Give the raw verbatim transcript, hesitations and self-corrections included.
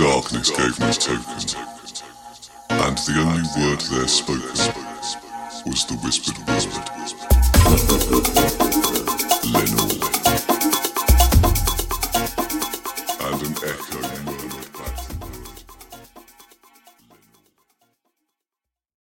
darkness gave no token, and the only word there spoken was the whispered word, Lenore.